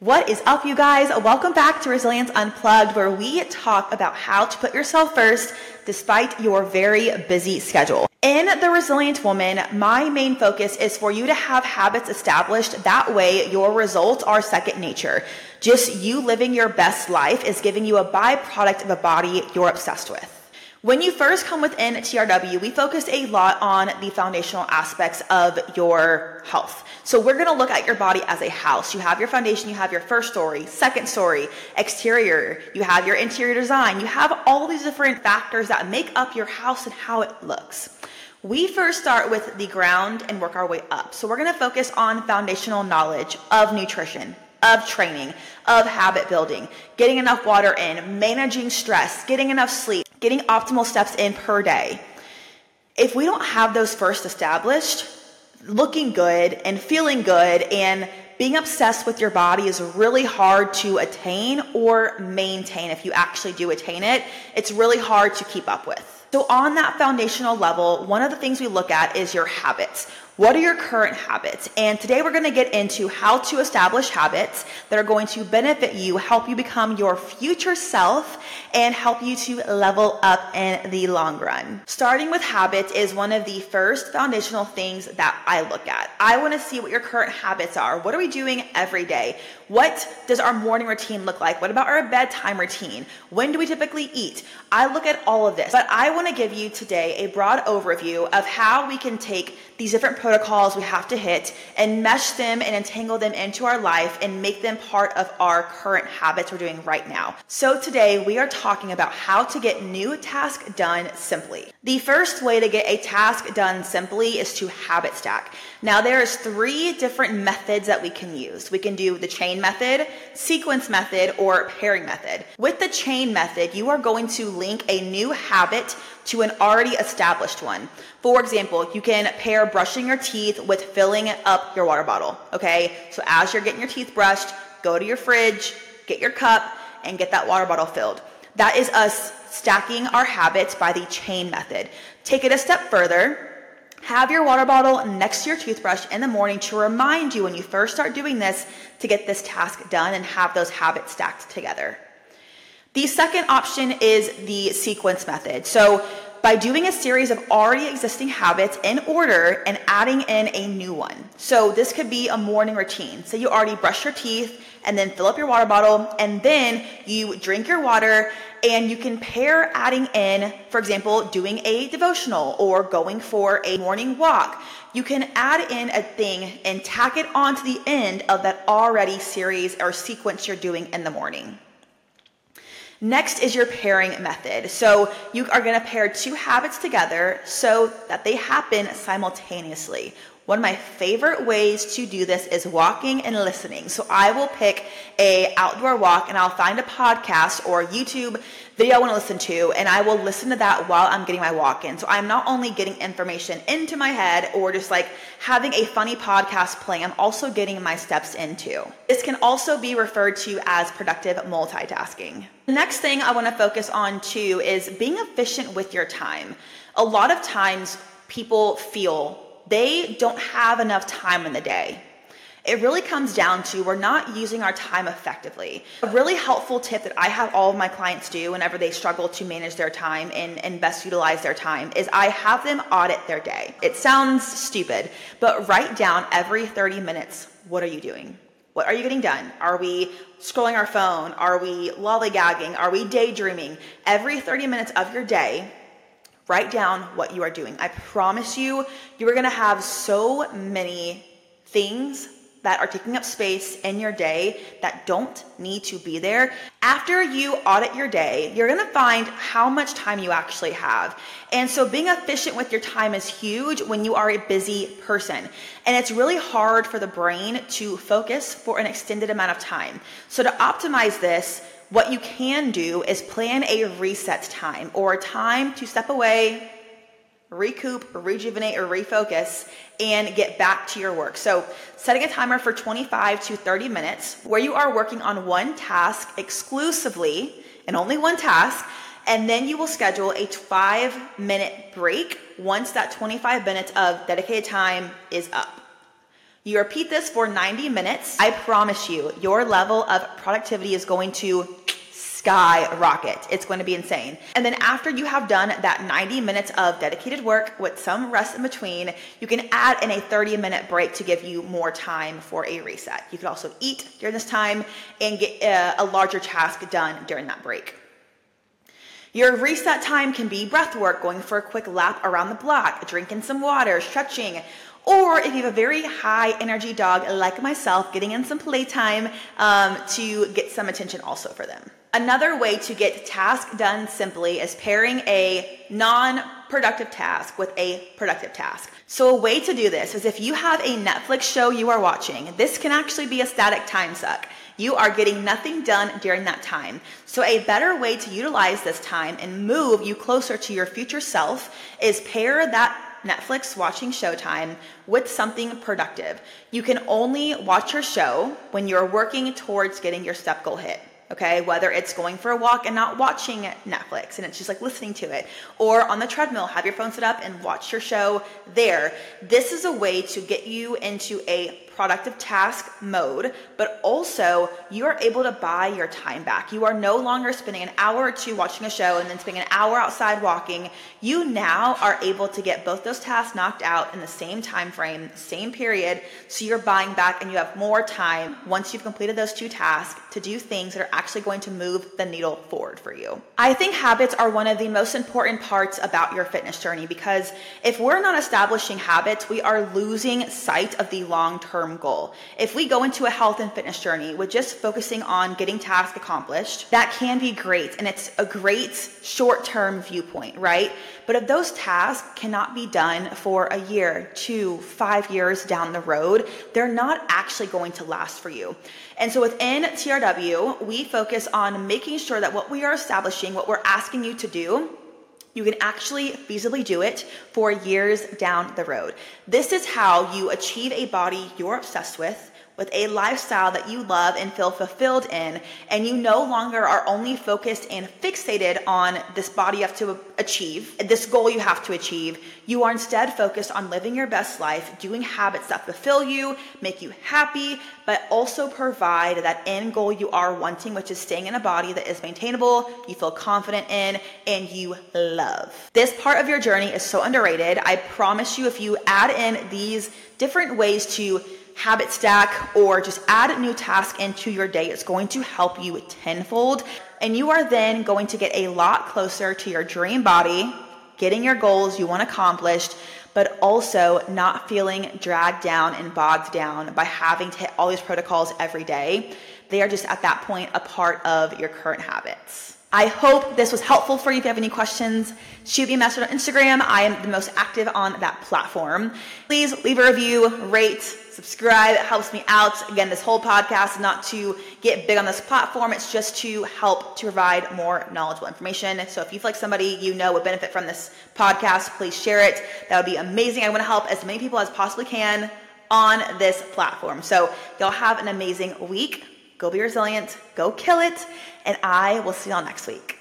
What is up, you guys? Welcome back to Resilience Unplugged, where we talk about how to put yourself first despite your very busy schedule. In The Resilient Woman, my main focus is for you to have habits established. That way, your results are second nature. Just you living your best life is giving you a byproduct of a body you're obsessed with. When you first come within TRW, we focus a lot on the foundational aspects of your health. So we're going to look at your body as a house. You have your foundation, you have your first story, second story, exterior, you have your interior design, you have all these different factors that make up your house and how it looks. We first start with the ground and work our way up. So we're going to focus on foundational knowledge of nutrition, of training, of habit building, getting enough water in, managing stress, getting enough sleep, getting optimal steps in per day. If we don't have those first established, looking good and feeling good and being obsessed with your body is really hard to attain or maintain. If you actually do attain it, it's really hard to keep up with. So on that foundational level, one of the things we look at is your habits. What are your current habits? And today we're going to get into how to establish habits that are going to benefit you, help you become your future self, and help you to level up in the long run. Starting with habits is one of the first foundational things that I look at. I want to see what your current habits are. What are we doing every day? What does our morning routine look like? What about our bedtime routine? When do we typically eat? I look at all of this, but I want to give you today a broad overview of how we can take these different protocols we have to hit and mesh them and entangle them into our life and make them part of our current habits we're doing right now. So today we are talking about how to get new tasks done simply. The first way to get a task done simply is to habit stack. Now there's three different methods that we can use. We can do the chain method, sequence method, or pairing method. With the chain method, you are going to link a new habit to an already established one. For example, you can pair brushing your teeth with filling up your water bottle, okay? So as you're getting your teeth brushed, go to your fridge, get your cup, and get that water bottle filled. That is us stacking our habits by the chain method. Take it a step further. Have your water bottle next to your toothbrush in the morning to remind you when you first start doing this to get this task done and have those habits stacked together. The second option is the sequence method. So by doing a series of already existing habits in order and adding in a new one. So this could be a morning routine. So you already brush your teeth and then fill up your water bottle and then you drink your water, and you can pair adding in, for example, doing a devotional or going for a morning walk. You can add in a thing and tack it on to the end of that already series or sequence you're doing in the morning. Next is your pairing method. So you are going to pair two habits together so that they happen simultaneously. One of my favorite ways to do this is walking and listening. So I will pick a outdoor walk and I'll find a podcast or YouTube video I want to listen to, and I will listen to that while I'm getting my walk in. So I'm not only getting information into my head or just like having a funny podcast playing, I'm also getting my steps in too. This can also be referred to as productive multitasking. The next thing I want to focus on too is being efficient with your time. A lot of times people feel they don't have enough time in the day. It really comes down to we're not using our time effectively. A really helpful tip that I have all of my clients do whenever they struggle to manage their time and best utilize their time is I have them audit their day. It sounds stupid, but write down every 30 minutes, what are you doing? What are you getting done? Are we scrolling our phone? Are we lollygagging? Are we daydreaming? Every 30 minutes of your day, write down what you are doing. I promise you, you are going to have so many things that are taking up space in your day that don't need to be there. After you audit your day, you're going to find how much time you actually have. And so being efficient with your time is huge when you are a busy person. And it's really hard for the brain to focus for an extended amount of time. So to optimize this, what you can do is plan a reset time or a time to step away, recoup, rejuvenate, or refocus, and get back to your work. So setting a timer for 25 to 30 minutes where you are working on one task exclusively and only one task, and then you will schedule a 5-minute break once that 25 minutes of dedicated time is up. You repeat this for 90 minutes. I promise you, your level of productivity is going to skyrocket. It's going to be insane. And then after you have done that 90 minutes of dedicated work with some rest in between, you can add in a 30-minute break to give you more time for a reset. You could also eat during this time and get a larger task done during that break. Your reset time can be breath work, going for a quick lap around the block, drinking some water, stretching, or if you have a very high energy dog like myself, getting in some playtime to get some attention also for them. Another way to get tasks done simply is pairing a non-productive task with a productive task. So a way to do this is if you have a Netflix show you are watching, this can actually be a static time suck. You are getting nothing done during that time. So a better way to utilize this time and move you closer to your future self is pair that Netflix watching showtime with something productive. You can only watch your show when you're working towards getting your step goal hit. Okay, whether it's going for a walk and not watching Netflix and it's just like listening to it, or on the treadmill, have your phone set up and watch your show there. This is a way to get you into a productive task mode, but also you are able to buy your time back. You are no longer spending an hour or two watching a show and then spending an hour outside walking. You now are able to get both those tasks knocked out in the same time frame, same period, so you're buying back and you have more time once you've completed those two tasks to do things that are actually going to move the needle forward for you. I think habits are one of the most important parts about your fitness journey, because if we're not establishing habits, we are losing sight of the long-term goal. If we go into a health and fitness journey with just focusing on getting tasks accomplished, that can be great, and it's a great short-term viewpoint, right? But if those tasks cannot be done for a year, 2, 5 years down the road, they're not actually going to last for you. And so within TRW, we focus on making sure that what we are establishing, what we're asking you to do, you can actually feasibly do it for years down the road. This is how you achieve a body you're obsessed with a lifestyle that you love and feel fulfilled in, and you no longer are only focused and fixated on this body you have to achieve, this goal you have to achieve. You are instead focused on living your best life, doing habits that fulfill you, make you happy, but also provide that end goal you are wanting, which is staying in a body that is maintainable, you feel confident in, and you love. This part of your journey is so underrated. I promise you, if you add in these different ways to habit stack or just add a new task into your day, it's going to help you tenfold. And you are then going to get a lot closer to your dream body, getting your goals you want accomplished, but also not feeling dragged down and bogged down by having to hit all these protocols every day. They are just at that point a part of your current habits. I hope this was helpful for you. If you have any questions, shoot me a message on Instagram. I am the most active on that platform. Please leave a review, rate, subscribe. It helps me out. Again, this whole podcast is not to get big on this platform. It's just to help to provide more knowledgeable information. So if you feel like somebody you know would benefit from this podcast, please share it. That would be amazing. I want to help as many people as possibly can on this platform. So y'all have an amazing week. Go be resilient, go kill it, and I will see y'all next week.